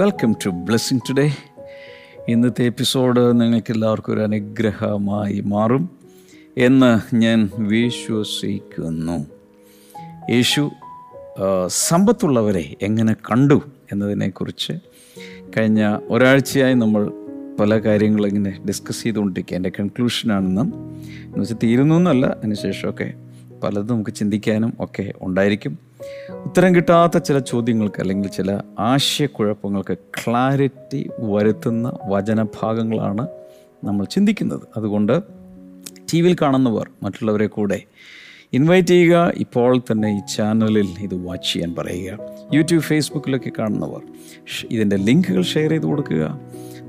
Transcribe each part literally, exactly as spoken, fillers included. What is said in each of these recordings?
Welcome to blessing today. ഇന്നത്തെ episode നിങ്ങൾക്കെല്ലാവർക്കും ഒരു അനുഗ്രഹമായി മാറും എന്ന് ഞാൻ വിശ്വസിക്കുന്നു. യേശു സമ്പത്തുള്ളവരെ എങ്ങനെ കണ്ടു എന്നതിനെക്കുറിച്ച് കഴിഞ്ഞ ഒരാഴ്ചയായി നമ്മൾ പല കാര്യങ്ങളിങ്ങനെ ഡിസ്കസ് ചെയ്തുകൊണ്ടിരിക്കുക. എൻ്റെ കൺക്ലൂഷനാണെന്ന് എന്ന് വെച്ചാൽ തീരുന്നു എന്നല്ല, അതിനുശേഷമൊക്കെ പലതും നമുക്ക് ചിന്തിക്കാനും ഒക്കെ ഉണ്ടായിരിക്കും. ഉത്തരം കിട്ടാത്ത ചില ചോദ്യങ്ങൾക്ക് അല്ലെങ്കിൽ ചില ആശയക്കുഴപ്പങ്ങൾക്ക് ക്ലാരിറ്റി വരുത്തുന്ന വചനഭാഗങ്ങളാണ് നമ്മൾ ചിന്തിക്കുന്നത്. അതുകൊണ്ട് ടി വിയിൽ കാണുന്നവർ മറ്റുള്ളവരെ കൂടെ ഇൻവൈറ്റ് ചെയ്യുക. ഇപ്പോൾ തന്നെ ഈ ചാനലിൽ ഇത് വാച്ച് ചെയ്യാൻ പറയുക. യൂട്യൂബ്, ഫേസ്ബുക്കിലൊക്കെ കാണുന്നവർ ഇതിൻ്റെ ലിങ്കുകൾ ഷെയർ ചെയ്ത് കൊടുക്കുക.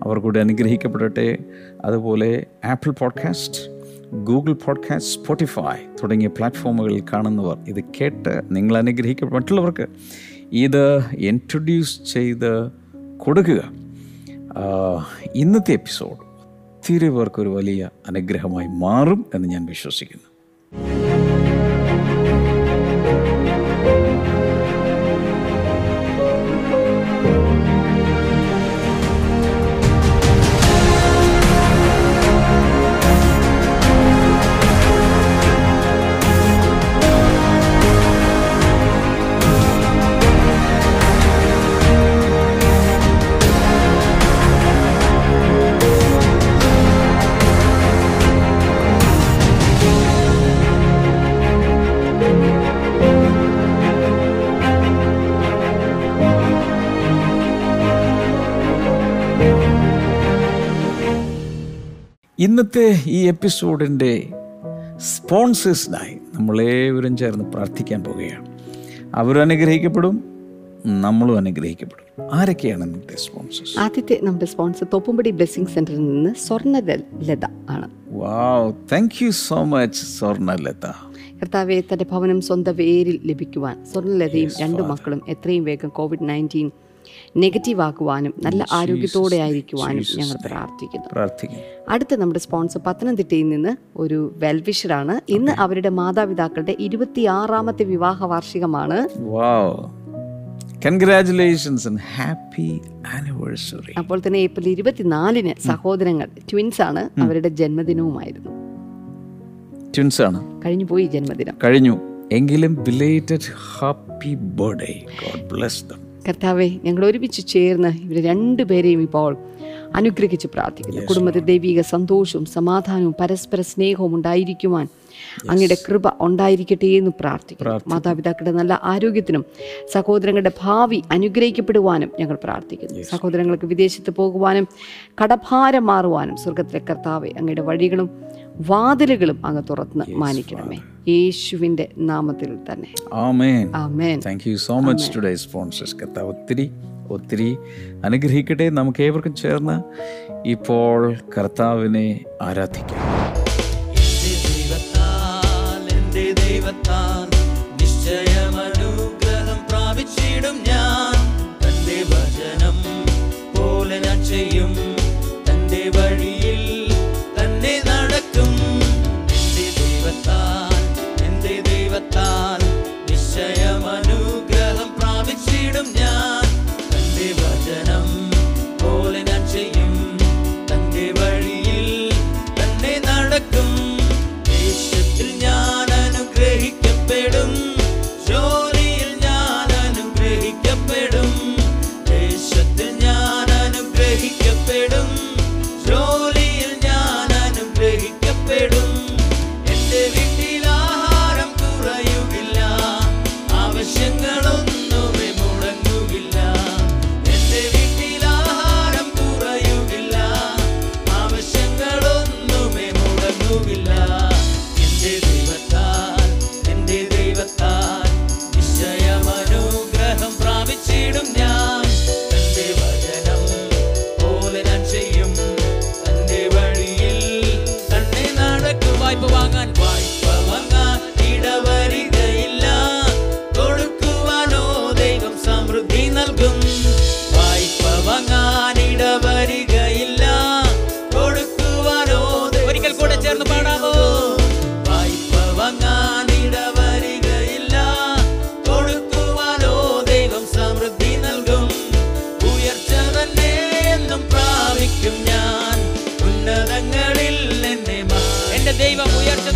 അവർ കൂടെ അനുഗ്രഹിക്കപ്പെടട്ടെ. അതുപോലെ Apple podcast, Google podcast, Spotify തുടങ്ങിയ പ്ലാറ്റ്ഫോമുകളിൽ കാണുന്നവർ ഇത് കേട്ട് നിങ്ങൾ അനുഗ്രഹിക്കപ്പെട്ട മറ്റുള്ളവർക്ക് ഇത് ഇൻട്രൊഡ്യൂസ് ചെയ്ത് കൊടുക്കുക. ഇന്നത്തെ എപ്പിസോഡ് ഒത്തിരി പേർക്കൊരു വലിയ അനുഗ്രഹമായി മാറും എന്ന് ഞാൻ വിശ്വസിക്കുന്നു. ഇന്നത്തെ ഈ എപ്പിസോഡിൻ്റെ സ്പോൺസേഴ്സിനായി നമ്മളേവരും ചേർന്ന് പ്രാർത്ഥിക്കാൻ പോവുകയാണ്. അവരും അനുഗ്രഹിക്കപ്പെടും, നമ്മളും അനുഗ്രഹിക്കപ്പെടും. ആരൊക്കെയാണ് ഇന്നത്തെ സ്പോൺസേഴ്സ്? ആദ്യത്തെ നമ്മുടെ സ്പോൺസർ തോപ്പുംപടി ബ്ലെസ്സിംഗ് സെന്ററിൽ നിന്ന് സ്വർണ്ണ ലത ആണ്. Wow, thank you so much Swarna Latha. കർത്താവെ, തന്റെ ഭവനം സ്വന്തം പേരിൽ ലഭിക്കുവാൻ സ്വർണ്ണലതയും രണ്ടു മക്കളും എത്രയും വേഗം കോവിഡ് നയൻറ്റീൻ നെഗറ്റീവ് ആക്കുവാനും നല്ല ആരോഗ്യത്തോടെ ആയിരിക്കുവാനും ഞങ്ങൾ പ്രാർത്ഥിക്കുന്നു. അടുത്ത നമ്മുടെ സ്പോൺസർ പത്തനംതിട്ടയിൽ നിന്ന് ഒരു വെൽവിഷറാണ്. ഇന്ന് അവരുടെ മാതാപിതാക്കളുടെ ഇരുപത്തിയാറാമത്തെ വിവാഹ വാർഷികമാണ്. Congratulations and happy anniversary. അപ്പോൾ തന്നെ ഏപ്രിൽ ഇരുപത്തിനാലിന് സഹോദരങ്ങൾ ട്വിൻസ് ആണ്, അവരുടെ ജന്മദിനവുമായിരുന്നു. ട്വിൻസ് ആണ്, കഴിഞ്ഞു പോയി ജന്മദിനം കഴിഞ്ഞു. എങ്കിലും belated happy birthday. God bless them. കർത്താവെ, ഞങ്ങൾ ഒരുമിച്ച് ചേർന്ന് ഇവരെ രണ്ടുപേരെയും ഇപ്പോൾ അനുഗ്രഹിച്ച് പ്രാർത്ഥിക്കുന്നു. കുടുംബത്തിൽ ദൈവിക സന്തോഷവും സമാധാനവും പരസ്പര സ്നേഹവും ഉണ്ടായിരിക്കുവാൻ അങ്ങയുടെ കൃപ ഉണ്ടായിരിക്കട്ടെ എന്ന് പ്രാർത്ഥിക്കുന്നു. മാതാപിതാക്കളുടെ നല്ല ആരോഗ്യത്തിനും സഹോദരങ്ങളുടെ ഭാവി അനുഗ്രഹിക്കപ്പെടുവാനും ഞങ്ങൾ പ്രാർത്ഥിക്കുന്നു. സഹോദരങ്ങൾക്ക് വിദേശത്ത് പോകുവാനും കടഭാരം മാറുവാനും സ്വർഗത്തിലെ കർത്താവെ അങ്ങയുടെ വഴികളും വാതിലുകളും അങ്ങ് തുറന്ന് മാനിക്കണമേ, യേശുവിന്റെ നാമത്തിൽ തന്നെ. ആമേൻ, ആമേൻ. Thank you so much today sponsors. കർത്താവ് ഒത്തിരി ഒത്തിരി അനുഗ്രഹിക്കട്ടെ. നമുക്ക് ഏവർക്കും ചേർന്ന് ഇപ്പോൾ കർത്താവിനെ ആരാധിക്കാം.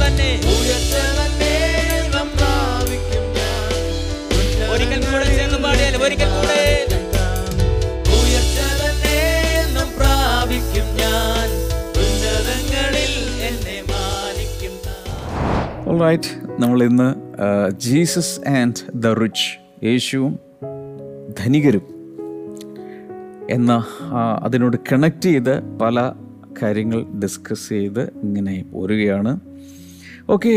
ഉയർത്തവനെ, ഒരിക്കൽ കൂടെ ചേർന്ന് പാടിയാൽ, ഒരിക്കൽ കൂടെ ഓൾ റൈറ്റ്. നമ്മൾ ഇന്ന് ജീസസ് ആൻഡ് ദ റിച്ച്, യേശുവും ധനികരും എന്ന അതിനോട് കണക്ട് ചെയ്ത് പല കാര്യങ്ങൾ ഡിസ്കസ് ചെയ്ത് ഇങ്ങനെ പോരുകയാണ്. Okay,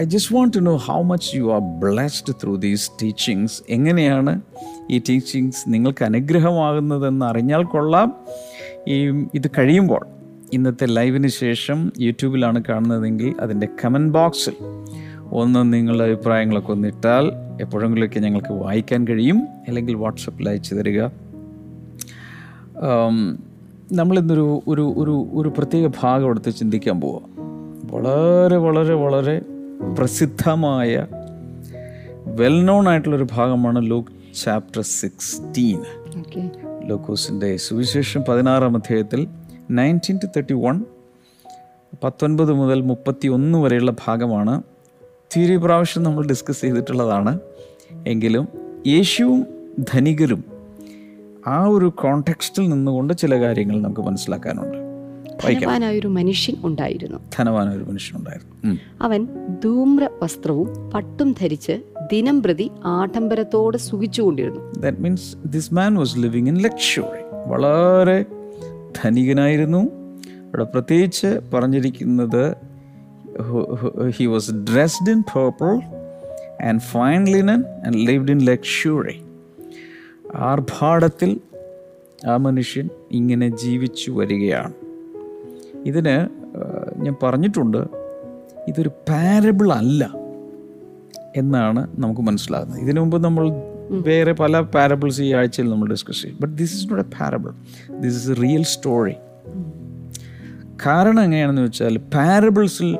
I just want to know how much you are blessed through these teachings. എങ്ങനെയാണ് ഈ ടീച്ചിങ്സ് നിങ്ങൾക്ക് അനുഗ്രഹമാകുന്നതെന്ന് അറിഞ്ഞാൽ കൊള്ളാം. ഈ ഇത് കഴിയുമ്പോൾ ഇന്നത്തെ ലൈവിന് ശേഷം യൂട്യൂബിലാണ് കാണുന്നതെങ്കിൽ അതിൻ്റെ കമൻറ്റ് ബോക്സിൽ ഒന്ന് നിങ്ങളുടെ അഭിപ്രായങ്ങളൊക്കെ ഒന്നിട്ടാൽ എപ്പോഴെങ്കിലുമൊക്കെ ഞങ്ങൾക്ക് വായിക്കാൻ കഴിയും. അല്ലെങ്കിൽ വാട്സപ്പിൽ അയച്ചു തരിക. നമ്മളിന്നൊരു ഒരു ഒരു ഒരു പ്രത്യേക ഭാഗം എടുത്ത് ചിന്തിക്കാൻ പോവുക. വളരെ വളരെ വളരെ പ്രസിദ്ധമായ വെൽ നോൺ ആയിട്ടുള്ളൊരു ഭാഗമാണ് ലൂക്ക് ചാപ്റ്റർ സിക്സ്റ്റീൻ. ലൂക്കോസിൻ്റെ സുവിശേഷം പതിനാറാം അധ്യായത്തിൽ നയൻറ്റീൻ ടു തേർട്ടി വൺ പത്തൊൻപത് മുതൽ മുപ്പത്തി ഒന്ന് വരെയുള്ള ഭാഗമാണ്. തിരി പ്രാവശ്യം നമ്മൾ ഡിസ്കസ് ചെയ്തിട്ടുള്ളതാണ്. എങ്കിലും യേശുവും ധനികരും ആ ഒരു കോണ്ടെക്സ്റ്റിൽ നിന്നുകൊണ്ട് ചില കാര്യങ്ങൾ നമുക്ക് മനസ്സിലാക്കാനുണ്ട്. ധനവാനായൊരു മനുഷ്യൻ ഉണ്ടായിരുന്നു. ധനവാനായൊരു മനുഷ്യൻ ഉണ്ടായിരുന്നു. അവൻ ധൂമ്ര വസ്ത്രവും പട്ടും ധരിച്ച് ദിനം പ്രതി ആഡംബരത്തോടെ സുഖിച്ചുകൊണ്ടിരുന്നു. That means this man was living in luxury. വളരെ ധനികനായിരുന്നു. അവിടെ പ്രത്യേകിച്ച് പറഞ്ഞിരിക്കുന്നത് he was dressed in purple and fine linen and lived in luxury. ആർഭാടത്തിൽ ആ മനുഷ്യൻ ഇങ്ങനെ ജീവിച്ചു വരികയാണ്. ഇതിന് ഞാൻ പറഞ്ഞിട്ടുണ്ട്, ഇതൊരു പാരബിൾ അല്ല എന്നാണ് നമുക്ക് മനസ്സിലാകുന്നത്. ഇതിനു മുമ്പ് നമ്മൾ വേറെ പല പാരബിൾസ് ഈ ആഴ്ചയിൽ നമ്മൾ ഡിസ്കസ് ചെയ്യും. But this is not a parable, this is a real story. കാരണം എങ്ങനെയാണെന്ന് വെച്ചാൽ പാരബിൾസിൽ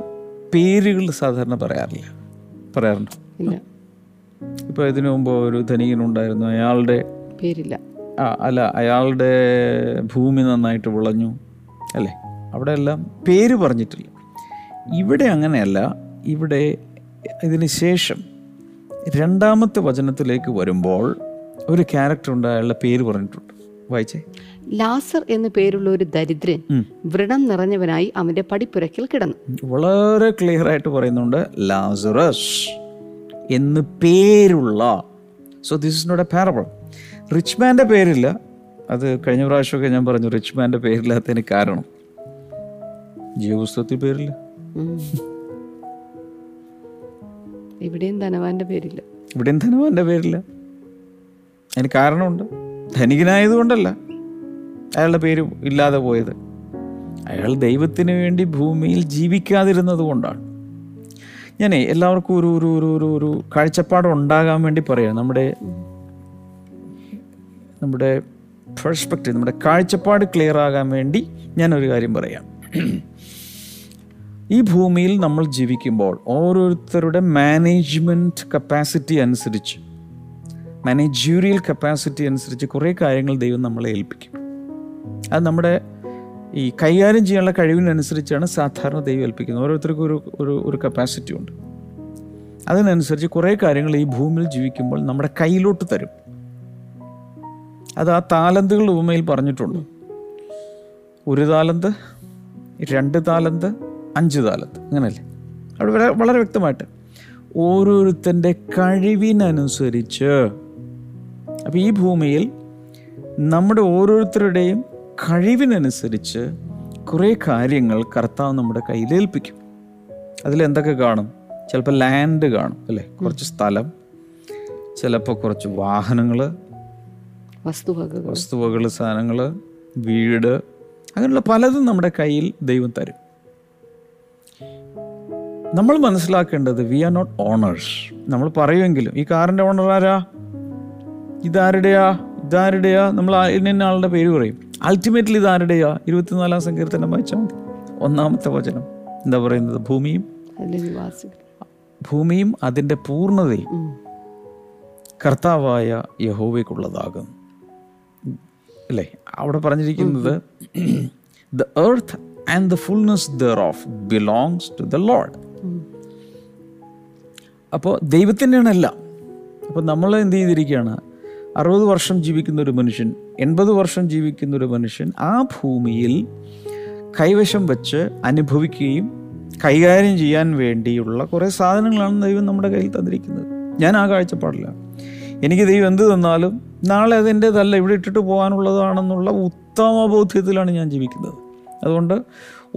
പേരുകൾ സാധാരണ പറയാറില്ല, പറയാറുണ്ട്. ഇപ്പോൾ ഇതിനു മുമ്പ് ഒരു ധനികനുണ്ടായിരുന്നു, അയാളുടെ പേരില്ല, ആ അല്ല അയാളുടെ ഭൂമി നന്നായിട്ട് വിളഞ്ഞു, അല്ലേ? അവിടെ എല്ലാം പേര് പറഞ്ഞിട്ടില്ല. ഇവിടെ അങ്ങനെയല്ല. ഇവിടെ ഇതിന് ശേഷം രണ്ടാമത്തെ വചനത്തിലേക്ക് വരുമ്പോൾ ഒരു ക്യാരക്ടർ ഉണ്ട്, അയാളുടെ പേര് പറഞ്ഞിട്ടുണ്ട്. വായിച്ചേ. ലാസർ എന്നു പേരുള്ള ഒരു ദരിദ്രൻ വ്രണം നിറഞ്ഞവനായി അവന്റെ പടിപ്പുരക്കിൽ കിടന്നു. വളരെ ക്ലിയർ ആയിട്ട് പറയുന്നുണ്ട്, ലാസറസ് എന്ന് പേരുള്ള. So this is not a parable. Rich മാൻ്റെ പേരില്ല. അത് കഴിഞ്ഞ പ്രാവശ്യമൊക്കെ ഞാൻ പറഞ്ഞു, റിച്ച് മാൻ്റെ പേരില്ലാത്തതിന് കാരണം ജീവപുസ്തകത്തിൽ പേരില്ല, ഇവിടെയും ധനവാന്റെ പേരില്ല, ഇവിടെയും ധനവാന്റെ പേരില്ല. അതിന് കാരണമുണ്ട്. ധനികനായതുകൊണ്ടല്ല അയാളുടെ പേര് ഇല്ലാതെ പോയത്. അയാൾ ദൈവത്തിന് വേണ്ടി ഭൂമിയിൽ ജീവിക്കാതിരുന്നത് കൊണ്ടാണ്. ഞാൻ എല്ലാവർക്കും ഒരു ഒരു ഒരു ഒരു ഒരു കാഴ്ചപ്പാട് ഉണ്ടാകാൻ വേണ്ടി പറയാം. നമ്മുടെ നമ്മുടെ പെർസ്പെക്റ്റീവ്, നമ്മുടെ കാഴ്ചപ്പാട് ക്ലിയർ ആകാൻ വേണ്ടി ഞാനൊരു കാര്യം പറയാം. ഈ ഭൂമിയിൽ നമ്മൾ ജീവിക്കുമ്പോൾ ഓരോരുത്തരുടെ മാനേജ്മെൻറ്റ് കപ്പാസിറ്റി അനുസരിച്ച്, മാനേജീരിയൽ കപ്പാസിറ്റി അനുസരിച്ച് കുറേ കാര്യങ്ങൾ ദൈവം നമ്മളെ ഏൽപ്പിക്കും. അത് നമ്മുടെ ഈ കൈകാര്യം ചെയ്യാനുള്ള കഴിവിനനുസരിച്ചാണ് സാധാരണ ദൈവം ഏൽപ്പിക്കുന്നത്. ഓരോരുത്തർക്കും ഒരു ഒരു ഒരു കപ്പാസിറ്റി ഉണ്ട്. അതിനനുസരിച്ച് കുറേ കാര്യങ്ങൾ ഈ ഭൂമിയിൽ ജീവിക്കുമ്പോൾ നമ്മുടെ കയ്യിലോട്ട് തരും. അത് ആ താലന്തുകളുടെ ഉപമയിൽ പറഞ്ഞിട്ടുണ്ട്. ഒരു താലന്ത്, രണ്ട് താലന്ത്, അഞ്ച് താലന്ത്, അങ്ങനെയല്ലേ? അവിടെ വളരെ വ്യക്തമായിട്ട് ഓരോരുത്തൻ്റെ കഴിവിനനുസരിച്ച്. അപ്പോൾ ഈ ഭൂമിയിൽ നമ്മുടെ ഓരോരുത്തരുടെയും കഴിവിനനുസരിച്ച് കുറേ കാര്യങ്ങൾ കർത്താവ് നമ്മുടെ കയ്യിലേൽപ്പിക്കും. അതിലെന്തൊക്കെ കാണും? ചിലപ്പോൾ ലാൻഡ് കാണും, അല്ലേ? കുറച്ച് സ്ഥലം, ചിലപ്പോൾ കുറച്ച് വാഹനങ്ങൾ, വസ്തുവകകൾ വസ്തുവകൾ സാധനങ്ങൾ, വീട്, അങ്ങനെയുള്ള പലതും നമ്മുടെ കയ്യിൽ ദൈവം തരും. നമ്മൾ മനസ്സിലാക്കേണ്ടത് വി ആർ നോട്ട് ഓണേഴ്സ്. നമ്മൾ പറയുമെങ്കിലും ഈ കാറിൻ്റെ ഓണർ ആരാ, ഇതാരുടെയാ, ഇതാരുടെയാ, നമ്മൾ ഇന്ന ആളുടെ പേര് പറയും. അൾട്ടിമേറ്റ്ലി ഇതാരുടെയാ? ഇരുപത്തിനാലാം സങ്കീർത്തനം വായിച്ചാൽ മതി. ഒന്നാമത്തെ വചനം എന്താ പറയുന്നത്? ഭൂമിയും ഭൂമിയും അതിൻ്റെ പൂർണ്ണതയും കർത്താവായ യഹോവയ്ക്കുള്ളതാകും, അല്ലേ? അവിടെ പറഞ്ഞിരിക്കുന്നത് the earth and the fullness thereof belongs to the Lord. അപ്പോൾ ദൈവത്തിൻ്റെയാണ് എല്ലാം. അപ്പോൾ നമ്മൾ എന്ത് ചെയ്തിരിക്കുകയാണ്? അറുപത് വർഷം ജീവിക്കുന്നൊരു മനുഷ്യൻ, എൺപത് വർഷം ജീവിക്കുന്നൊരു മനുഷ്യൻ ആ ഭൂമിയിൽ കൈവശം വച്ച് അനുഭവിക്കുകയും കൈകാര്യം ചെയ്യാൻ വേണ്ടിയുള്ള കുറേ സാധനങ്ങളാണ് ദൈവം നമ്മുടെ കയ്യിൽ തന്നിരിക്കുന്നത്. ഞാൻ ആ കാഴ്ചപ്പാടില്ല. എനിക്ക് ദൈവം എന്ത് തന്നാലും നാളെ അതിൻ്റേതല്ല, ഇവിടെ ഇട്ടിട്ട് പോകാനുള്ളതാണെന്നുള്ള ഉത്തമ ബോധ്യത്തിലാണ് ഞാൻ ജീവിക്കുന്നത്. അതുകൊണ്ട്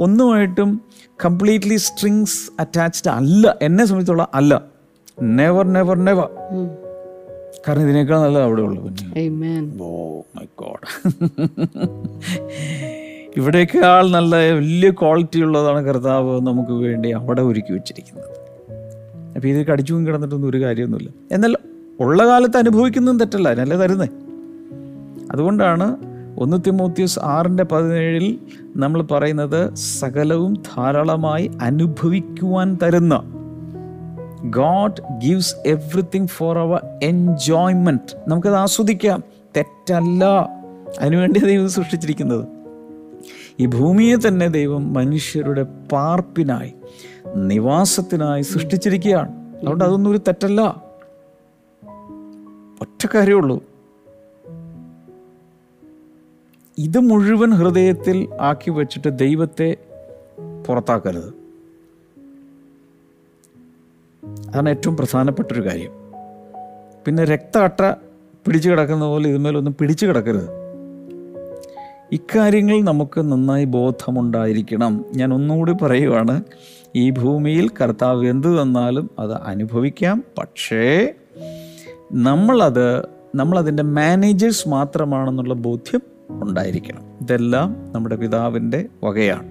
ഒന്നുമായിട്ടും കംപ്ലീറ്റ്ലി സ്ട്രിങ്സ് അറ്റാച്ച്ഡ് അല്ല, എന്നെ സംബന്ധിച്ചുള്ള അല്ല. Never never never. കാരണം ഇതിനേക്കാൾ നല്ലത് അവിടെ ഉള്ളു. ഓ മൈ ഗോഡ്, ഇവിടേക്കാൾ നല്ല വലിയ ക്വാളിറ്റി ഉള്ളതാണ് കർത്താവ് നമുക്ക് വേണ്ടി അവിടെ ഒരുക്കി വെച്ചിരിക്കുന്നത്. അപ്പോൾ ഇത് കടിച്ചും കിടന്നിട്ടൊന്നും ഒരു കാര്യമൊന്നുമില്ല. എന്നാൽ ഉള്ള കാലത്ത് അനുഭവിക്കുന്നതും തെറ്റല്ല, അതിനല്ലേ തരുന്നേ. അതുകൊണ്ടാണ് ഒന്ന് തിമോത്തിയോസ് ആറിൻ്റെ പതിനേഴിൽ നമ്മൾ പറയുന്നത്, സകലവും ധാരാളമായി അനുഭവിക്കുവാൻ തരുന്ന God gives everything for our enjoyment. നമുക്കത് ആസ്വദിക്കാം, തെറ്റല്ല. അതിനുവേണ്ടി ദൈവം സൃഷ്ടിച്ചിരിക്കുന്നത്. ഈ ഭൂമിയെ തന്നെ ദൈവം മനുഷ്യരുടെ പാർപ്പിനായി, നിവാസത്തിനായി സൃഷ്ടിച്ചിരിക്കുകയാണ്. അതുകൊണ്ട് അതൊന്നും ഒരു തെറ്റല്ല. ഒറ്റ കാര്യമുള്ളൂ, ഇത് മുഴുവൻ ഹൃദയത്തിൽ ആക്കി വച്ചിട്ട് ദൈവത്തെ പുറത്താക്കരുത്. അതാണ് ഏറ്റവും പ്രധാനപ്പെട്ടൊരു കാര്യം. പിന്നെ രക്തക്കട്ട പിടിച്ചു കിടക്കുന്ന പോലെ ഇതുമേലൊന്നും പിടിച്ചു കിടക്കരുത്. ഇക്കാര്യങ്ങൾ നമുക്ക് നന്നായി ബോധമുണ്ടായിരിക്കണം. ഞാൻ ഒന്നുകൂടി പറയുവാണ്, ഈ ഭൂമിയിൽ കർത്താവ് എന്ത് തന്നാലും അത് അനുഭവിക്കാം. പക്ഷേ നമ്മളത് നമ്മളതിൻ്റെ മാനേജേഴ്സ് മാത്രമാണെന്നുള്ള ബോധ്യം ഉണ്ടായിരിക്കണം. ഇതെല്ലാം നമ്മുടെ പിതാവിൻ്റെ വകയാണ്.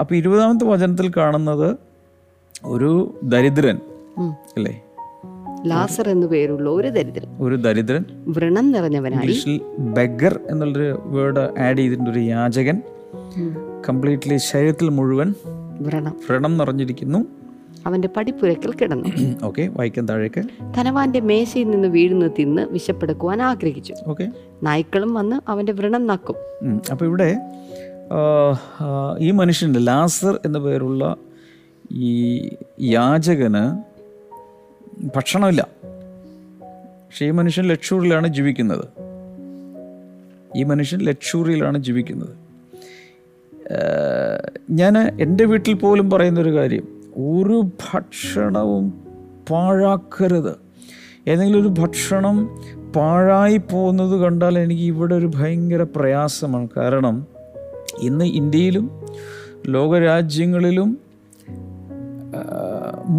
അപ്പോൾ ഇരുപതാമത്തെ വചനത്തിൽ കാണുന്നത്, ഒരു ദരിദ്രൻ അല്ലേ, ലാസർ എന്നു പേരുള്ള ഒരു ദരിദ്രൻ ഒരു ദരിദ്രൻ വ്രണം നിറഞ്ഞവനായി, ബെഗർ എന്നുള്ളൊരു വേർഡ് ആഡ് ചെയ്തിട്ടുണ്ട്, ഒരു യാചകൻ, കംപ്ലീറ്റ്ലി ശരീരത്തിൽ മുഴുവൻ വ്രണം വ്രണം നിറഞ്ഞിരിക്കുന്നു, അവന്റെ പടിപ്പുരക്കൽ കിടന്നു. ഓക്കെ, വായിക്കാൻ താഴേക്ക്. ധനവാന്റെ മേശയിൽ നിന്ന് വീഴുന്നത് തിന്ന് വിശപ്പെടുക്കുവാൻ ആഗ്രഹിച്ചു. ഓക്കെ, നായ്ക്കളും വന്ന് അവന്റെ വ്രണം നക്കും. അപ്പോൾ ഇവിടെ ഈ മനുഷ്യൻ്റെ, ലാസർ എന്നു പേരുള്ള ഈ യാചകന് ഭക്ഷണമില്ല. പക്ഷേ ഈ മനുഷ്യൻ ലക്ഷൂറിയിലാണ് ജീവിക്കുന്നത്. ഈ മനുഷ്യൻ ലക്ഷൂറിയിലാണ് ജീവിക്കുന്നത്. ഞാൻ എൻ്റെ വീട്ടിൽ പോലും പറയുന്നൊരു കാര്യം, ഒരു ഭക്ഷണവും പാഴാക്കരുത്. ഏതെങ്കിലും ഒരു ഭക്ഷണം പാഴായി പോകുന്നത് കണ്ടാൽ എനിക്ക് ഇവിടെ ഒരു ഭയങ്കര പ്രയാസമാണ്. കാരണം ഇന്ന് ഇന്ത്യയിലും ലോകരാജ്യങ്ങളിലും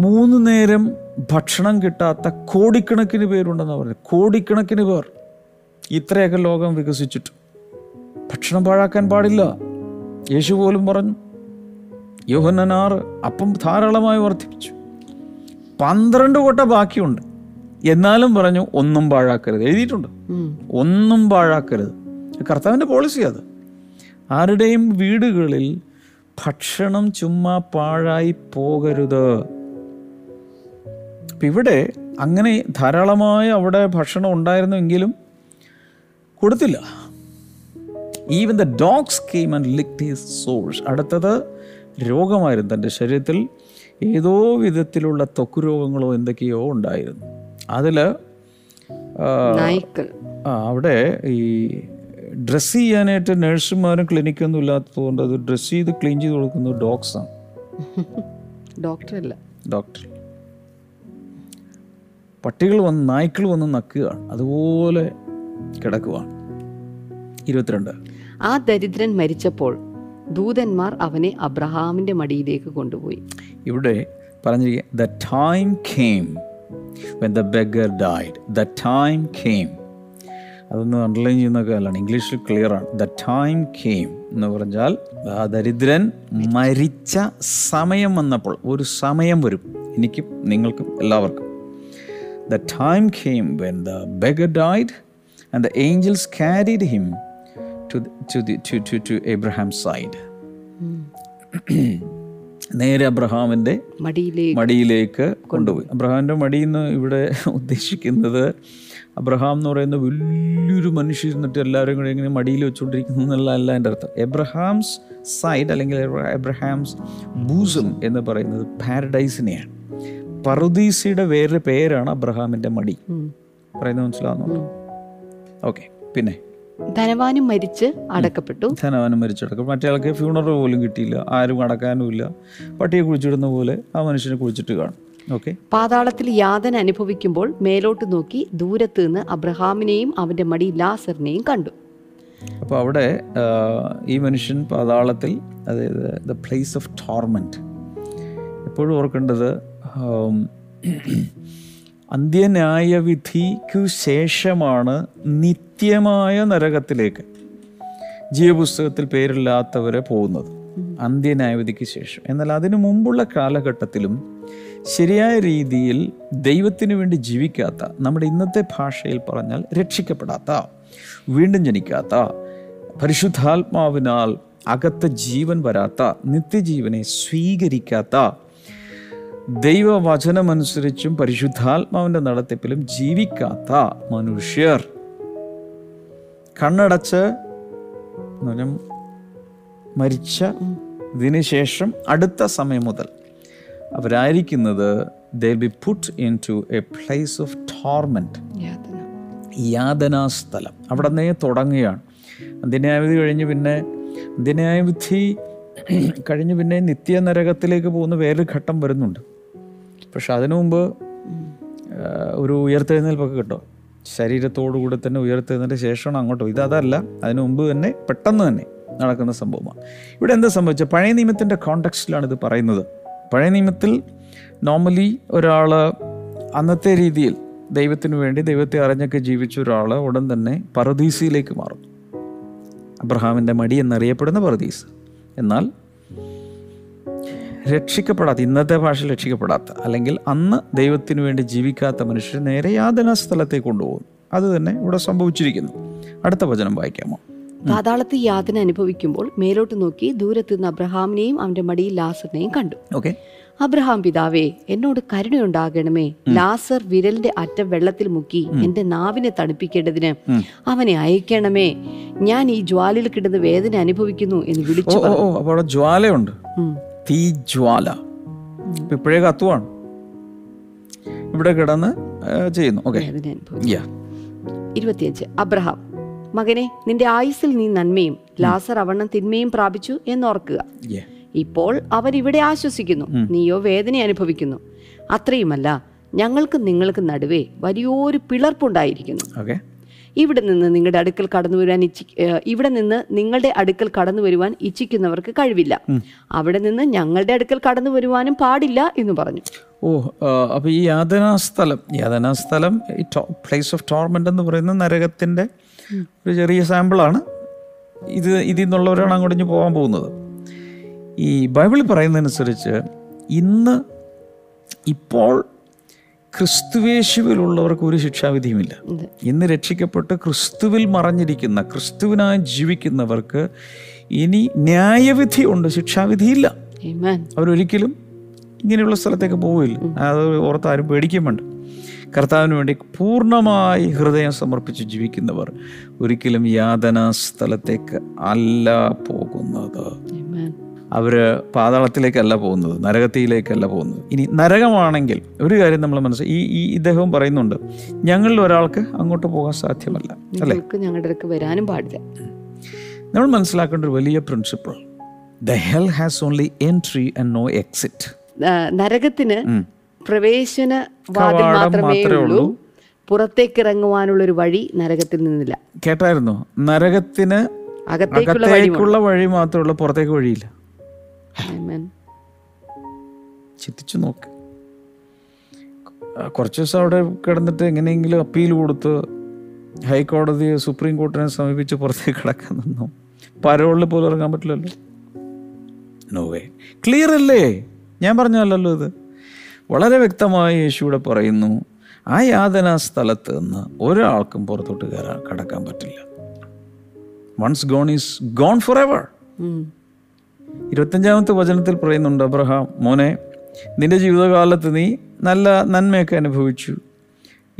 മൂന്ന് നേരം ഭക്ഷണം കിട്ടാത്ത കോടിക്കണക്കിന് പേരുണ്ടെന്ന് പറഞ്ഞു. കോടിക്കണക്കിന് പേർ. ഇത്രയൊക്കെ ലോകം വികസിച്ചിട്ട് ഭക്ഷണം പാഴാക്കാൻ പാടില്ല. യേശു പോലും പറഞ്ഞു. യോഹന്നാർ അപ്പം ധാരാളമായി വർദ്ധിപ്പിച്ചു. പന്ത്രണ്ട് കൊട്ട ബാക്കിയുണ്ട്, എന്നാലും പറഞ്ഞു ഒന്നും പാഴാക്കരുത്. എഴുതിയിട്ടുണ്ട്, ഒന്നും പാഴാക്കരുത്. കർത്താവിൻ്റെ പോളിസി അത്. ആരുടെയും വീടുകളിൽ ഭക്ഷണം ചുമ്മാ പാഴായി പോകരുത്. അപ്പം ഇവിടെ അങ്ങനെ ധാരാളമായി അവിടെ ഭക്ഷണം ഉണ്ടായിരുന്നുവെങ്കിലും കൊടുത്തില്ല. Even the dogs came and licked his sores. അടുത്തത് രോഗമായിരുന്നു. തൻ്റെ ശരീരത്തിൽ ഏതോ വിധത്തിലുള്ള ത്വക്ക് രോഗങ്ങളോ എന്തൊക്കെയോ ഉണ്ടായിരുന്നു. അതിൽ അവിടെ ഈ ഡ്രസ്സ് ചെയ്യാനായിട്ട് നഴ്സുമാരും ക്ലിനിക്കൊന്നും ഇല്ലാത്തതുകൊണ്ട് അത് ഡ്രസ്സ് ചെയ്ത് ക്ലീൻ ചെയ്ത് കൊടുക്കുന്നത് ഡോഗ്സാണ്, ഡോക്ടറല്ല. ഡോക്ടർ പട്ടികൾ വന്ന്, നായ്ക്കൾ വന്ന് നക്കുകയാണ്, അതുപോലെ കിടക്കുകയാണ്. ഇരുപത്തിരണ്ട്. ആ ദരിദ്രൻ മരിച്ചപ്പോൾ ദൂതന്മാർ അവനെ അബ്രഹാമിന്റെ മടിയിലേക്ക് കൊണ്ടുപോയി. ഇവിടെ പറഞ്ഞിരിക്കുക, the time came when the beggar died. The time came, അതൊന്ന് അണ്ടർലൈൻ ചെയ്യുന്ന കാലാണ്, ഇംഗ്ലീഷിൽ ക്ലിയർ ആണ്. ദ ടൈം കെയിം എന്ന് പറഞ്ഞാൽ ആ ദരിദ്രൻ മരിച്ച സമയം വന്നപ്പോൾ, ഒരു സമയം വരും എനിക്കും നിങ്ങൾക്കും എല്ലാവർക്കും. The time came when the beggar died and the angels carried him to to the, to to to Abraham's side. നേരെ അബ്രഹാമിൻ്റെ മടിയിലേക്ക് മടിയിലേക്ക് കൊണ്ടുപോയി. അബ്രഹാമിൻ്റെ മടിയെന്ന് ഇവിടെ ഉദ്ദേശിക്കുന്നത് അബ്രഹാം എന്ന് പറയുന്ന വലിയൊരു മനുഷ്യൻ എന്നിട്ട് എല്ലാവരും കൂടെ ഇങ്ങനെ മടിയിൽ വെച്ചുകൊണ്ടിരിക്കുന്നു എന്നുള്ള അല്ല എൻ്റെ അർത്ഥം. എബ്രഹാംസ് സൈഡ് അല്ലെങ്കിൽ എബ്രഹാംസ് ബൂസം എന്ന് പറയുന്നത് പാരഡൈസിനെയാണ്. പറുദീസിയുടെ വേറൊരു പേരാണ് അബ്രഹാമിൻ്റെ മടി പറയുന്നത്. മനസ്സിലാവുന്നുണ്ടോ? ഓക്കെ. പിന്നെ ധനവാനും മരിച്ച് അടക്കപ്പെട്ടു. ധനവാനും മരിച്ചടക്കം മറ്റേയാൾക്ക് ഫ്യൂണറൽ പോലും കിട്ടിയില്ല, ആരും അടക്കാനും ഇല്ല. പട്ടിയെ കുഴിച്ചിടുന്ന പോലെ ആ മനുഷ്യനെ കുഴിച്ചിട്ട് കാണും. പാതാളത്തിൽ യാതന അനുഭവിക്കുമ്പോൾ മേലോട്ട് നോക്കി ദൂരത്ത് നിന്ന് അബ്രഹാമിനെയും അവന്റെ മടി ലാസറിനെയും കണ്ടു. അപ്പോൾ അവിടെ ഈ മനുഷ്യൻ പാതാളത്തിൽ, അതായത് ദ പ്ലേസ് ഓഫ് ടോർമെന്റ്. എപ്പോഴും ഓർക്കേണ്ടത് അന്ത്യന്യായവിധിക്കു ശേഷമാണ് നിത്യമായ നരകത്തിലേക്ക് ജീവപുസ്തകത്തിൽ പേരില്ലാത്തവരെ പോകുന്നത്, അന്ത്യന്യായവിധിക്ക് ശേഷം. എന്നാൽ അതിനു മുമ്പുള്ള കാലഘട്ടത്തിലും ശരിയായ രീതിയിൽ ദൈവത്തിനു വേണ്ടി ജീവിക്കാത്ത, നമ്മുടെ ഇന്നത്തെ ഭാഷയിൽ പറഞ്ഞാൽ രക്ഷിക്കപ്പെടാത്ത, വീണ്ടും ജനിക്കാത്ത, പരിശുദ്ധാത്മാവിനാൽ അകത്ത ജീവൻ വരാത്ത, നിത്യജീവനെ സ്വീകരിക്കാത്ത, ദൈവവചനമനുസരിച്ചും പരിശുദ്ധാത്മാവിൻ്റെ നടത്തിപ്പിലും ജീവിക്കാത്ത മനുഷ്യർ കണ്ണടച്ച് മരിച്ച ഇതിന് ശേഷം അടുത്ത സമയം മുതൽ അവരായിരിക്കുന്നത് they will be put into a place of torment, യാതനാ സ്ഥലം. അവിടെ നിന്ന് തുടങ്ങുകയാണ് അന്ത്യന്യായവിധി കഴിഞ്ഞ് പിന്നെ അന്ത്യന്യായവിധി കഴിഞ്ഞ് പിന്നെ നിത്യനരകത്തിലേക്ക് പോകുന്ന വേറൊരു ഘട്ടം വരുന്നുണ്ട്. പക്ഷെ അതിനു മുമ്പ് ഒരു ഉയർത്തെഴുന്നേൽപ്പൊക്കെ കിട്ടും, ശരീരത്തോടുകൂടി തന്നെ ഉയർത്തെഴുന്നതിൻ്റെ ശേഷമാണ് അങ്ങോട്ടോ. ഇതല്ല, അതിനു മുമ്പ് തന്നെ പെട്ടെന്ന് തന്നെ നടക്കുന്ന സംഭവമാണ്. ഇവിടെ എന്താ സംഭവിച്ചത്? പഴയ നിയമത്തിൻ്റെ കോണ്ടെക്സ്റ്റിലാണ് ഇത് പറയുന്നത്. പഴയ നിയമത്തിൽ നോർമലി ഒരാൾ അന്നത്തെ രീതിയിൽ ദൈവത്തിന് വേണ്ടി ദൈവത്തെ അറിഞ്ഞൊക്കെ ജീവിച്ച ഒരാൾ ഉടൻ തന്നെ പറുദീസിലേക്ക് മാറും, അബ്രഹാമിൻ്റെ മടി എന്നറിയപ്പെടുന്ന പറുദീസ്. എന്നാൽ രക്ഷിക്കപ്പെടാത്ത, ഇന്നത്തെ ഭാഷയിൽ രക്ഷിക്കപ്പെടാത്ത അല്ലെങ്കിൽ അന്ന് ദൈവത്തിന് വേണ്ടി ജീവിക്കാത്ത മനുഷ്യർ നേരെ യാതനാ സ്ഥലത്തേക്ക് കൊണ്ടുപോകും. അത് തന്നെ ഇവിടെ സംഭവിച്ചിരിക്കുന്നു. അടുത്ത വചനം വായിക്കാമോ? പാതാളത്തിൽ യാതന അനുഭവിക്കുമ്പോൾ മേലോട്ട് നോക്കി ദൂരത്ത് നിന്ന് അബ്രഹാമിനെയും അവന്റെ മടിയിൽ ലാസറിനെയും കണ്ടു. ഓക്കെ. അബ്രഹാം പിതാവേ, എന്നോട് കരുണയുണ്ടാകണമേ. ലാസർ വിരലിന്റെ അറ്റം വെള്ളത്തിൽ മുക്കി എന്റെ നാവിനെ തണുപ്പിക്കേണ്ടതിന് അവനെ അയക്കണമേ. ഞാൻ ഈ ജ്വാലയിൽ കിടന്ന് വേദന അനുഭവിക്കുന്നു എന്ന് വിളിച്ചു. അപ്പോൾ ജ്വാലയുണ്ട്, തീ ജ്വാല, ഇപ്പോഴേ കത്തുവാണ്, ഇവിടെ കിടന്ന് ചെയ്യുന്നു. ഇരുപത്തിയഞ്ച്. അബ്രഹാം മകനെ, നിന്റെ ആയുസ്സിൽ നീ നന്മയും ലാസർ അവണ്ണം തിന്മയും പ്രാപിച്ചു എന്നോർക്കുക. ഇപ്പോൾ അവരിവിടെ ആശ്വസിക്കുന്നു, നീയോ വേദന അനുഭവിക്കുന്നു. അത്രയുമല്ല, ഞങ്ങൾക്ക് നിങ്ങൾക്ക് നടുവേ വലിയൊരു പിളർപ്പുണ്ടായിരിക്കുന്നു. ഇവിടെ നിന്ന് നിങ്ങളുടെ അടുക്കൽ കടന്നു വരുവാൻ ഇച്ഛി ഇവിടെ നിന്ന് നിങ്ങളുടെ അടുക്കൽ കടന്നു വരുവാൻ ഇച്ഛിക്കുന്നവർക്ക് കഴിവില്ല. അവിടെ നിന്ന് ഞങ്ങളുടെ അടുക്കൽ കടന്നു വരുവാനും പാടില്ല എന്ന് പറഞ്ഞു. ഓ, അപ്പൊ ഈ യാതനാ സ്ഥലം, യാതനാ സ്ഥലം പ്ലേസ് ഓഫ് ടോർമെന്റ് എന്ന് പറയുന്ന നരകത്തിന്റെ ഒരു ചെറിയ സാമ്പിളാണ് ഇത്. ഇതിൽ നിന്നുള്ളവരാണ് അങ്ങോട്ട് പോകാൻ പോകുന്നത്. ഈ ബൈബിൾ പറയുന്നതനുസരിച്ച് ഇന്ന് ഇപ്പോൾ ക്രിസ്തുവേശുവിലുള്ളവർക്ക് ഒരു ശിക്ഷാവിധിയുമില്ല. ഇന്ന് രക്ഷിക്കപ്പെട്ട് ക്രിസ്തുവിൽ മറഞ്ഞിരിക്കുന്ന, ക്രിസ്തുവിനായി ജീവിക്കുന്നവർക്ക് ഇനി ന്യായവിധി ഉണ്ട്, ശിക്ഷാവിധിയില്ല. അവരൊരിക്കലും ഇങ്ങനെയുള്ള സ്ഥലത്തേക്ക് പോവില്ല. അത് ഓർത്താരും പേടിക്കാൻ വേണ്ട. കർത്താവിന് വേണ്ടി പൂർണ്ണമായി ഹൃദയം സമർപ്പിച്ച് ജീവിക്കുന്നവർ ഒരിക്കലും യാതനാ സ്ഥലത്തേക്ക് അല്ല പോകുന്നത്. അവര് പാതാളത്തിലേക്കല്ല പോകുന്നത്, നരകത്തിയിലേക്കല്ല പോകുന്നത്. ഇനി നരകമാണെങ്കിൽ ഒരു കാര്യം നമ്മൾ മനസ്സിലാക്കി, ഈ ഈ ഇദ്ദേഹവും പറയുന്നുണ്ട്, ഞങ്ങളിൽ ഒരാൾക്ക് അങ്ങോട്ട് പോകാൻ സാധ്യമല്ല, അല്ലേ, ഞങ്ങളുടെ അടുക്ക് വരാനും പാടില്ല. നമ്മൾ മനസ്സിലാക്കേണ്ട ഒരു വലിയ principle, the hell has only entry and no exit. നരകത്തിന് പ്രവേശന വാതിൽ മാത്രമേ ഉള്ളൂ, പുറത്തേക്ക് ഇറങ്ങുവാനുള്ള ഒരു വഴി നരകത്തിൽ നിന്നില്ല. കേട്ടായിരുന്നു, നരകത്തിന് അകത്തേക്കുള്ള വഴി മാത്രമേ ഉള്ളൂ, പുറത്തേക്ക് വഴിയില്ല. ചിന്തിച്ചു നോക്ക്. കുറച്ച് ദിവസം അവിടെ കിടന്നിട്ട് എങ്ങനെയെങ്കിലും അപ്പീൽ കൊടുത്ത് ഹൈക്കോടതിയെ, സുപ്രീം കോടതിയെ സമീപിച്ച് പുറത്തേക്ക് കിടക്കാൻ നിന്നു പരോളിൽ പോലും ഇറങ്ങാൻ പറ്റില്ലല്ലോ. No way. ക്ലിയർ അല്ലേ? ഞാൻ പറഞ്ഞല്ലോ, ഇത് വളരെ വ്യക്തമായി യേശുവിടെ പറയുന്നു, ആ യാതനാ സ്ഥലത്ത് നിന്ന് ഒരാൾക്കും പുറത്തോട്ട് കയറാൻ കടക്കാൻ പറ്റില്ല. Once gone is gone for ever. ഇരുപത്തഞ്ചാമത്തെ വചനത്തിൽ പറയുന്നുണ്ട്, അബ്രഹാം മോനെ, നിന്റെ ജീവിതകാലത്ത് നീ നല്ല നന്മയൊക്കെ അനുഭവിച്ചു.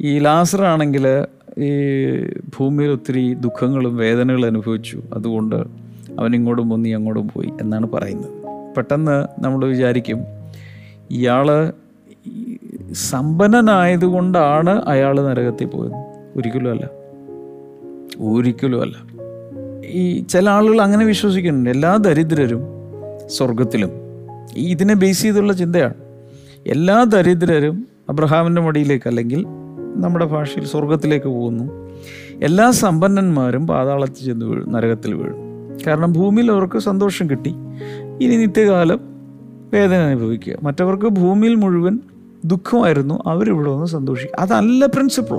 ഈ ലാസറാണെങ്കിൽ ഈ ഭൂമിയിൽ ഒത്തിരി ദുഃഖങ്ങളും വേദനകളും അനുഭവിച്ചു, അതുകൊണ്ട് അവനിങ്ങോട്ടും പോയി നീ അങ്ങോട്ടും പോയി എന്നാണ് പറയുന്നത്. പെട്ടെന്ന് നമ്മൾ വിചാരിക്കും ഇയാൾ സമ്പന്നനായതുകൊണ്ടാണ് അയാൾ നരകത്തിൽ പോയത്. ഒരിക്കലും അല്ല, ഒരിക്കലും അല്ല. ഈ ചില ആളുകൾ അങ്ങനെ വിശ്വസിക്കുന്നുണ്ട്, എല്ലാ ദരിദ്രരും സ്വർഗത്തിലും. ഈ ഇതിനെ ബേസ് ചെയ്തുള്ള ചിന്തയാണ്. എല്ലാ ദരിദ്രരും അബ്രഹാമിൻ്റെ മടിയിലേക്ക്, അല്ലെങ്കിൽ നമ്മുടെ ഭാഷയിൽ സ്വർഗത്തിലേക്ക് പോകുന്നു. എല്ലാ സമ്പന്നന്മാരും പാതാളത്തിൽ ചെന്ന് വീഴും, നരകത്തിൽ വീഴും. കാരണം ഭൂമിയിൽ അവർക്ക് സന്തോഷം കിട്ടി, ഇനി നിത്യകാലം വേദന അനുഭവിക്കുക. മറ്റവർക്ക് ഭൂമിയിൽ മുഴുവൻ ദുഃഖമായിരുന്നു, അവരിവിടെ ഒന്ന് സന്തോഷിക്കുക. അതല്ല പ്രിൻസിപ്പിൾ.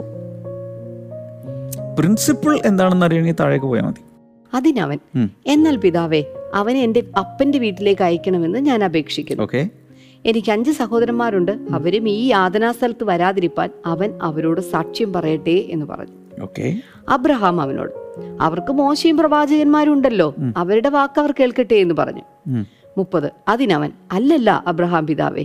പ്രിൻസിപ്പിൾ എന്താണെന്ന് അറിയണമെങ്കിൽ താഴേക്ക് പോയാൽ മതി. അതിനവൻ, എന്നാൽ പിതാവേ, അവനെ എൻ്റെ അപ്പൻ്റെ വീട്ടിലേക്ക് അയക്കണമെന്ന് ഞാൻ അപേക്ഷിക്കുന്നു. ഓക്കെ, എനിക്ക് അഞ്ച് സഹോദരന്മാരുണ്ട്, അവരും ഈ യാതനാസ്ഥലത്ത് വരാതിരിപ്പാൻ അവൻ അവരോട് സാക്ഷ്യം പറയട്ടെ എന്ന് പറഞ്ഞു. അബ്രഹാം അവനോട്, അവർക്ക് മോശയും പ്രവാചകന്മാരും ഉണ്ടല്ലോ, അവരുടെ വാക്ക് അവർ കേൾക്കട്ടെ എന്ന് പറഞ്ഞു. മുപ്പത്. അതിനവൻ, അല്ലല്ല അബ്രഹാം പിതാവേ,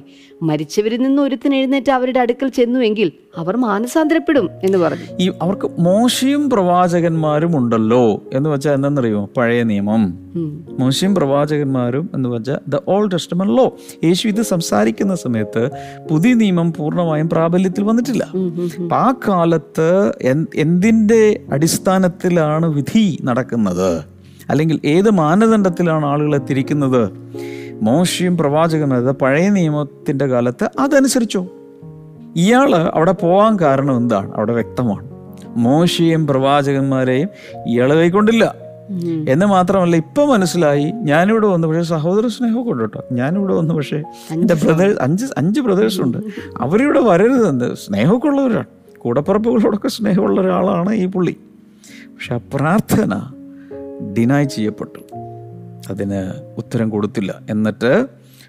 മരിച്ചവരിൽ നിന്ന് ഒരുത്തൻ എഴുന്നേറ്റ് അവരുടെ അടുക്കൽ ചെന്നുവെങ്കിൽ അവർ മാനസാന്തരപ്പെടും എന്ന് പറഞ്ഞു. ഈ അവർക്ക് മോശയും പ്രവാചകന്മാരും ഉണ്ടല്ലോ എന്ന് വെച്ചാൽ എന്താണെന്നറിയോ? പഴയ നിയമം. മോശയും പ്രവാചകന്മാരും എന്ന് വെച്ചാൽ ദ ഓൾഡ് ടെസ്റ്റമെന്റ് ലോ. യേശു ഇത് സംസാരിക്കുന്ന സമയത്ത് പുതിയ നിയമം പൂർണ്ണമായും പ്രാബല്യത്തിൽ വന്നിട്ടില്ല. അപ്പം ആ കാലത്ത് എന്തിൻ്റെ അടിസ്ഥാനത്തിലാണ് വിധി നടക്കുന്നത്, അല്ലെങ്കിൽ ഏത് മാനദണ്ഡത്തിലാണ് ആളുകളെ തിരിക്കുന്നത്? മോശയും പ്രവാചകന്മാരും പഴയ നിയമത്തിൻ്റെ കാലത്ത് അതനുസരിച്ചോ? ഇയാൾ അവിടെ പോകാൻ കാരണം എന്താണ്? അവിടെ വ്യക്തമാണ്. മോശയും പ്രവാചകന്മാരെയും ഇയാൾ കൈക്കൊണ്ടില്ല എന്ന് മാത്രമല്ല, ഇപ്പം മനസ്സിലായി, ഞാനിവിടെ വന്നു പക്ഷേ സഹോദര സ്നേഹം കൊണ്ട് കേട്ടോ, ഞാനിവിടെ വന്നു പക്ഷേ എൻ്റെ ബ്രദേഴ്സ്, അഞ്ച് അഞ്ച് ബ്രദേഴ്സുണ്ട്, അവരിവിടെ വരരുതെന്ന്. സ്നേഹമൊക്കെ ഉള്ളവരാണ്, കൂടപ്പുറപ്പുകളോടൊക്കെ സ്നേഹമുള്ള ഒരാളാണ് ഈ പുള്ളി. പക്ഷെ ആ പ്രാർത്ഥന ഡിനായ് ചെയ്യപ്പെട്ടു, അതിന് ഉത്തരം കൊടുത്തില്ല. എന്നിട്ട്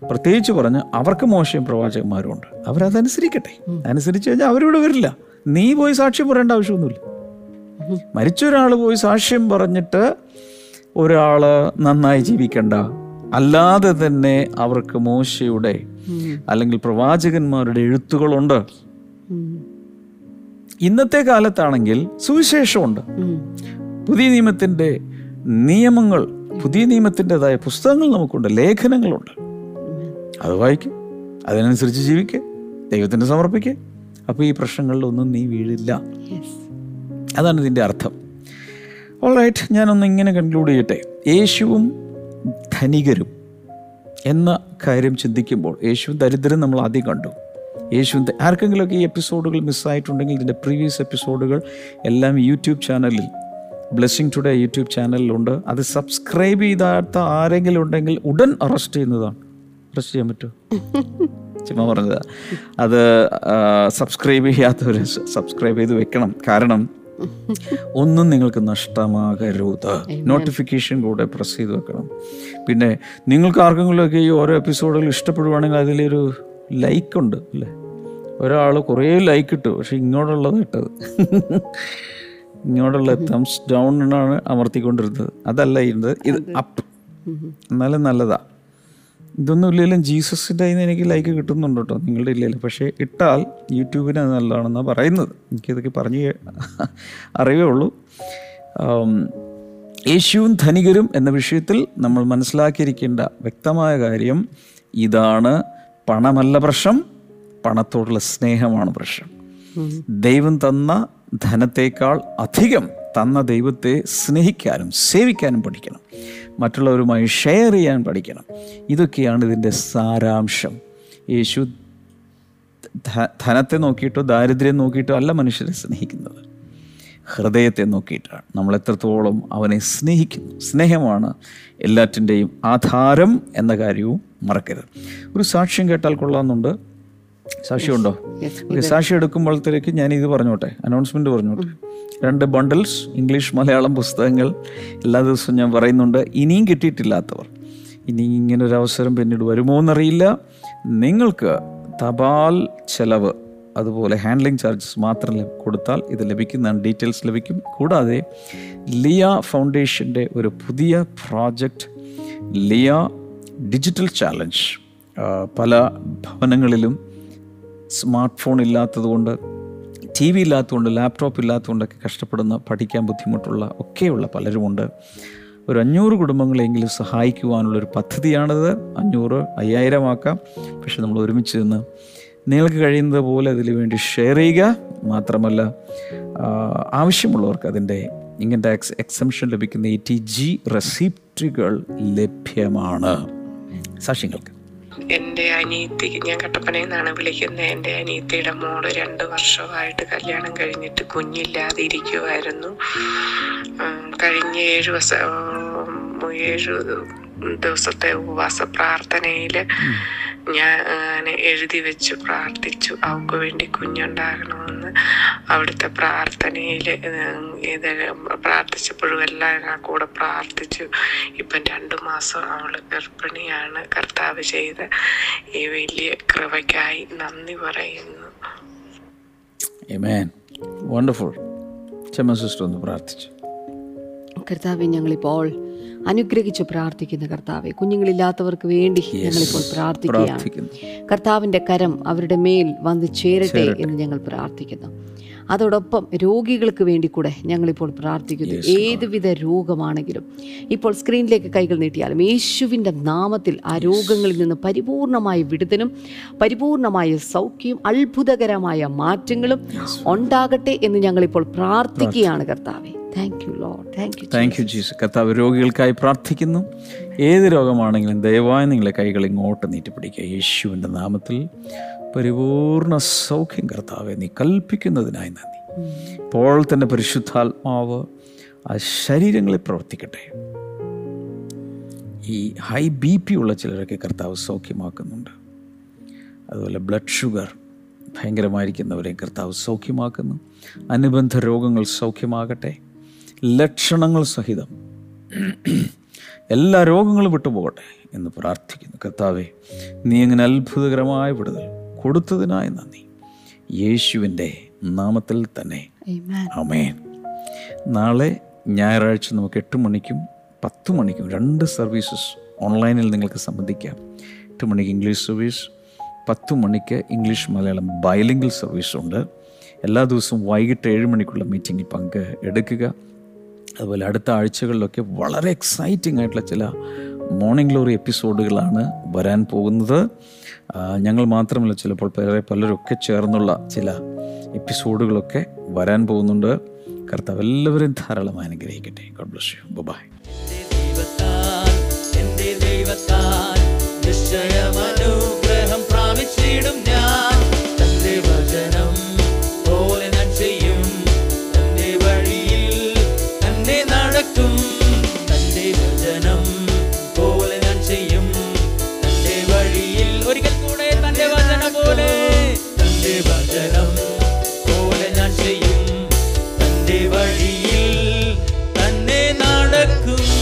പ്രത്യേകിച്ച് പറഞ്ഞ് അവർക്ക് മോശയും പ്രവാചകന്മാരും ഉണ്ട്, അവരതനുസരിക്കട്ടെ, അനുസരിച്ച് കഴിഞ്ഞാൽ അവരിവിടെ വരില്ല, നീ പോയി സാക്ഷ്യം പറയേണ്ട ആവശ്യമൊന്നുമില്ല. മരിച്ച ഒരാൾ പോയി സാക്ഷ്യം പറഞ്ഞിട്ട് ഒരാൾ നന്നായി ജീവിക്കണ്ട, അല്ലാതെ തന്നെ അവർക്ക് മോശയുടെ അല്ലെങ്കിൽ പ്രവാചകന്മാരുടെ എഴുത്തുകളുണ്ട്. ഇന്നത്തെ കാലത്താണെങ്കിൽ സുവിശേഷമുണ്ട്, പുതിയ നിയമത്തിൻ്റെ നിയമങ്ങൾ, പുതിയ നിയമത്തിൻ്റെതായ പുസ്തകങ്ങൾ നമുക്കുണ്ട്, ലേഖനങ്ങളുണ്ട്. അത് വായിക്കുക, അതിനനുസരിച്ച് ജീവിക്കുക, ദൈവത്തിന് സമർപ്പിക്കുക. അപ്പോൾ ഈ പ്രശ്നങ്ങളിലൊന്നും നീ വീഴില്ല. അതാണ് ഇതിൻ്റെ അർത്ഥം. ഓൾ റൈറ്റ്, ഞാനൊന്ന് ഇങ്ങനെ കൺക്ലൂഡ് ചെയ്യട്ടെ. യേശുവും ധനികരും എന്ന കാര്യം ചിന്തിക്കുമ്പോൾ, യേശുവും ദരിദ്രരും നമ്മൾ ആദ്യം കണ്ടു. യേശു ആർക്കെങ്കിലുമൊക്കെ ഈ എപ്പിസോഡുകൾ മിസ്സായിട്ടുണ്ടെങ്കിൽ ഇതിൻ്റെ പ്രീവിയസ് എപ്പിസോഡുകൾ എല്ലാം യൂട്യൂബ് ചാനലിൽ, ബ്ലെസ്സിങ് ടുഡേ യൂട്യൂബ് ചാനലിലുണ്ട്. അത് സബ്സ്ക്രൈബ് ചെയ്താത്ത ആരെങ്കിലും ഉണ്ടെങ്കിൽ ഉടൻ അറസ്റ്റ് ചെയ്യുന്നതാണ്. അറസ്റ്റ് ചെയ്യാൻ പറ്റുമോ? ചുമ്മാ പറഞ്ഞതാ. അത് സബ്സ്ക്രൈബ് ചെയ്യാത്തവർ സബ്സ്ക്രൈബ് ചെയ്ത് വെക്കണം, കാരണം ഒന്നും നിങ്ങൾക്ക് നഷ്ടമാകരുത്. നോട്ടിഫിക്കേഷൻ കൂടെ പ്രസ് ചെയ്ത് വെക്കണം. പിന്നെ നിങ്ങൾക്ക് ആർക്കെങ്കിലുമൊക്കെ ഈ ഓരോ എപ്പിസോഡുകൾ ഇഷ്ടപ്പെടുവാണെങ്കിൽ അതിലൊരു ലൈക്കുണ്ട് അല്ലേ? ഒരാൾ കുറേ ലൈക്ക് ഇട്ടു, പക്ഷെ ഇങ്ങോട്ടുള്ളത് ഇട്ടത് ഇങ്ങോട്ടുള്ള തംസ് ഡൗണിനാണ് അമർത്തിക്കൊണ്ടിരുന്നത്, അതല്ല ഇരുന്നത്, ഇത് അപ്പ്. എന്നാലും നല്ലതാ. ഇതൊന്നും ഇല്ലെങ്കിലും ജീസസിൻ്റെ അതിന് എനിക്ക് ലൈക്ക് കിട്ടുന്നുണ്ട് കേട്ടോ, നിങ്ങളുടെ ഇല്ലെങ്കിലും. പക്ഷേ ഇട്ടാൽ യൂട്യൂബിന് അത് നല്ലതാണെന്നാണ് പറയുന്നത്. എനിക്കിതൊക്കെ പറഞ്ഞ് അറിവേ ഉള്ളൂ. യേശുവും ധനികരും എന്ന വിഷയത്തിൽ നമ്മൾ മനസ്സിലാക്കിയിരിക്കേണ്ട വ്യക്തമായ കാര്യം ഇതാണ്. പണമല്ല പ്രശ്നം, പണത്തോടുള്ള സ്നേഹമാണ് പ്രശ്നം. ദൈവം തന്ന ധനത്തേക്കാൾ അധികം തന്ന ദൈവത്തെ സ്നേഹിക്കാനും സേവിക്കാനും പഠിക്കണം, മറ്റുള്ളവരുമായി ഷെയർ ചെയ്യാൻ പഠിക്കണം. ഇതൊക്കെയാണ് ഇതിൻ്റെ സാരാംശം. യേശു ധനത്തെ നോക്കിയിട്ടോ ദാരിദ്ര്യം നോക്കിയിട്ടോ അല്ല മനുഷ്യരെ സ്നേഹിക്കുന്നത്, ഹൃദയത്തെ നോക്കിയിട്ടാണ്. നമ്മൾ എത്രത്തോളം അവനെ സ്നേഹിക്കുന്നു, സ്നേഹമാണ് എല്ലാറ്റിൻ്റെയും ആധാരം എന്ന കാര്യവും മറക്കരുത്. ഒരു സാക്ഷ്യം കേട്ടാൽ കൊള്ളാമെന്നുണ്ട്. സാക്ഷിയുണ്ടോ? സാക്ഷി എടുക്കുമ്പോഴത്തേക്ക് ഞാൻ ഇത് പറഞ്ഞോട്ടെ, അനൗൺസ്മെൻറ്റ് പറഞ്ഞോട്ടെ. രണ്ട് ബണ്ടിൽസ് ഇംഗ്ലീഷ് മലയാളം പുസ്തകങ്ങൾ എല്ലാ ദിവസവും ഞാൻ പറയുന്നുണ്ട്. ഇനിയും കിട്ടിയിട്ടില്ലാത്തവർ, ഇനി ഇങ്ങനൊരു അവസരം പിന്നീട് വരുമോ എന്നറിയില്ല, നിങ്ങൾക്ക് തപാൽ ചെലവ് അതുപോലെ ഹാൻഡ്ലിംഗ് ചാർജസ് മാത്രം കൊടുത്താൽ ഇത് ലഭിക്കുന്നതാണ്. ഡീറ്റെയിൽസ് ലഭിക്കും. കൂടാതെ ലിയ ഫൗണ്ടേഷൻ്റെ ഒരു പുതിയ പ്രോജക്റ്റ്, ലിയ ഡിജിറ്റൽ ചാലഞ്ച്, പല ഭവനങ്ങളിലും സ്മാർട്ട് ഫോൺ ഇല്ലാത്തതുകൊണ്ട് ടി വി ഇല്ലാത്തതുകൊണ്ട്, ലാപ്ടോപ്പ് ഇല്ലാത്തതുകൊണ്ടൊക്കെ കഷ്ടപ്പെടുന്ന, പഠിക്കാൻ ബുദ്ധിമുട്ടുള്ള ഒക്കെയുള്ള പലരുമുണ്ട്. ഒരു അഞ്ഞൂറ് കുടുംബങ്ങളെങ്കിലും സഹായിക്കുവാനുള്ളൊരു പദ്ധതിയാണിത്. അഞ്ഞൂറ് അയ്യായിരം ആക്കാം. പക്ഷെ നമ്മൾ ഒരുമിച്ച് നിന്ന് നിങ്ങൾക്ക് കഴിയുന്നത് പോലെ അതിനു വേണ്ടി ഷെയർ ചെയ്യുക. മാത്രമല്ല, ആവശ്യമുള്ളവർക്ക് അതിൻ്റെ ഇൻകം ടാക്സ് എക്സംഷൻ ലഭിക്കുന്ന എ ടി ജി റെസിപ്റ്റുകൾ ലഭ്യമാണ്. സാക്ഷ്യങ്ങൾക്ക് എൻ്റെ അനിയത്തിക്ക്, ഞാൻ കട്ടപ്പനയിൽ നിന്നാണ് വിളിക്കുന്നത്, എൻ്റെ അനിയത്തിയുടെ മോള് രണ്ട് വർഷമായിട്ട് കല്യാണം കഴിഞ്ഞിട്ട് കുഞ്ഞില്ലാതെ ഇരിക്കുമായിരുന്നു. കഴിഞ്ഞ ഏഴ് വർഷം ഏഴ് ദിവസത്തെ ഉപവാസ പ്രാർത്ഥനയിൽ ഞാൻ എഴുതി വെച്ച് പ്രാർത്ഥിച്ചു, അവൾക്ക് വേണ്ടി കുഞ്ഞുണ്ടാകണമെന്ന്. അവിടുത്തെ പ്രാർത്ഥനയിൽ ഇത് പ്രാർത്ഥിച്ചപ്പോഴും എല്ലാവരും കൂടെ പ്രാർത്ഥിച്ചു. ഇപ്പം രണ്ടു മാസം അവൾ ഗർഭിണിയാണ്. കർത്താവ് ചെയ്ത ഈ വലിയ കൃപയ്ക്കായി നന്ദി പറയുന്നു. ആമേൻ. വണ്ടർഫുൾ. ചെമ്മ സിസ്റ്റർ ഒന്ന് പ്രാർത്ഥിച്ചു. കർത്താവേ, ഞങ്ങളിപ്പോൾ അനുഗ്രഹിച്ച് പ്രാർത്ഥിക്കുന്ന കർത്താവെ, കുഞ്ഞുങ്ങളില്ലാത്തവർക്ക് വേണ്ടി ഞങ്ങളിപ്പോൾ പ്രാർത്ഥിക്കുകയാണ്. കർത്താവിൻ്റെ കരം അവരുടെ മേൽ വന്ന് ചേരട്ടെ എന്ന് ഞങ്ങൾ പ്രാർത്ഥിക്കുന്നു. അതോടൊപ്പം രോഗികൾക്ക് വേണ്ടി കൂടെ ഞങ്ങളിപ്പോൾ പ്രാർത്ഥിക്കുന്നു. ഏതുവിധ രോഗമാണെങ്കിലും ഇപ്പോൾ സ്ക്രീനിലേക്ക് കൈകൾ നീട്ടിയാലും യേശുവിൻ്റെ നാമത്തിൽ ആ രോഗങ്ങളിൽ നിന്ന് പരിപൂർണമായ വിടുതലും പരിപൂർണമായ സൗഖ്യവും അത്ഭുതകരമായ മാറ്റങ്ങളും ഉണ്ടാകട്ടെ എന്ന് ഞങ്ങളിപ്പോൾ പ്രാർത്ഥിക്കുകയാണ് കർത്താവെ. Thank you Lord. Thank you thank you Jesus. കർത്താവ്, രോഗികൾക്കായി പ്രാർത്ഥിക്കുന്നു. ഏത് രോഗമാണെങ്കിലും ദയവായി നിങ്ങളെ കൈകൾ ഇങ്ങോട്ട് നീട്ടിപ്പിടിക്കുക. യേശുവിൻ്റെ നാമത്തിൽ പരിപൂർണ സൗഖ്യം കർത്താവെ നീ കൽപ്പിക്കുന്നതിനായി നന്ദി. ഇപ്പോൾ തന്നെ പരിശുദ്ധാത്മാവ് ആ ശരീരങ്ങളിൽ പ്രവർത്തിക്കട്ടെ. ഈ ഹൈ ബി പി ഉള്ള ചിലരൊക്കെ കർത്താവ് സൗഖ്യമാക്കുന്നുണ്ട്. അതുപോലെ ബ്ലഡ് ഷുഗർ ഭയങ്കരമായിരിക്കുന്നവരെ കർത്താവ് സൗഖ്യമാക്കുന്നു. അനുബന്ധ രോഗങ്ങൾ സൗഖ്യമാകട്ടെ, ലക്ഷണങ്ങൾ സഹിതം. എല്ലാ രോഗങ്ങളും വിട്ടുപോകട്ടെ എന്ന് പ്രാർത്ഥിക്കുന്നു. കർത്താവെ, നീ അങ്ങനെ അത്ഭുതകരമായ വിടുതൽ കൊടുത്തതിനായി നന്ദി. യേശുവിൻ്റെ നാമത്തിൽ തന്നെ ആമേൻ. നാളെ ഞായറാഴ്ച നമുക്ക് എട്ട് മണിക്കും പത്ത് മണിക്കും രണ്ട് സർവീസസ് ഓൺലൈനിൽ നിങ്ങൾക്ക് സംബന്ധിക്കാം. എട്ട് മണിക്ക് ഇംഗ്ലീഷ് സർവീസ്, പത്ത് മണിക്ക് ഇംഗ്ലീഷ് മലയാളം ബൈലിംഗൽ സർവീസുണ്ട്. എല്ലാ ദിവസവും വൈകിട്ട് ഏഴ് മണിക്കുള്ള മീറ്റിങ്ങിൽ പങ്ക് എടുക്കുക. അതുപോലെ അടുത്ത ആഴ്ചകളിലൊക്കെ വളരെ എക്സൈറ്റിംഗ് ആയിട്ടുള്ള ചില മോർണിംഗ് ഗ്ലോറി എപ്പിസോഡുകളാണ് വരാൻ പോകുന്നത്. ഞങ്ങൾ മാത്രമല്ല, ചിലപ്പോൾ പല പലരൊക്കെ ചേർന്നുള്ള ചില എപ്പിസോഡുകളൊക്കെ വരാൻ പോകുന്നുണ്ട്. കർത്താവ് എല്ലാവരും ധാരാളം അനുഗ്രഹിക്കട്ടെ. God bless you. ബൈ. നിശ്ചയമനുഗ്രഹം പ്രാപിച്ചിടും ഞാൻ. തന്റെ വചനം പോലെ ഞാൻ ചെയ്യും. തന്റെ വഴിയിൽ തന്നെ നടക്കും. തന്റെ വചനം പോലെ ഞാൻ ചെയ്യും. തന്റെ വഴിയിൽ ഒരിക്കൽ കൂടെ തന്റെ വചനം പോലെ തന്റെ വചനം പോലെ ഞാൻ ചെയ്യും. തന്റെ വഴിയിൽ തന്നെ നടക്കും.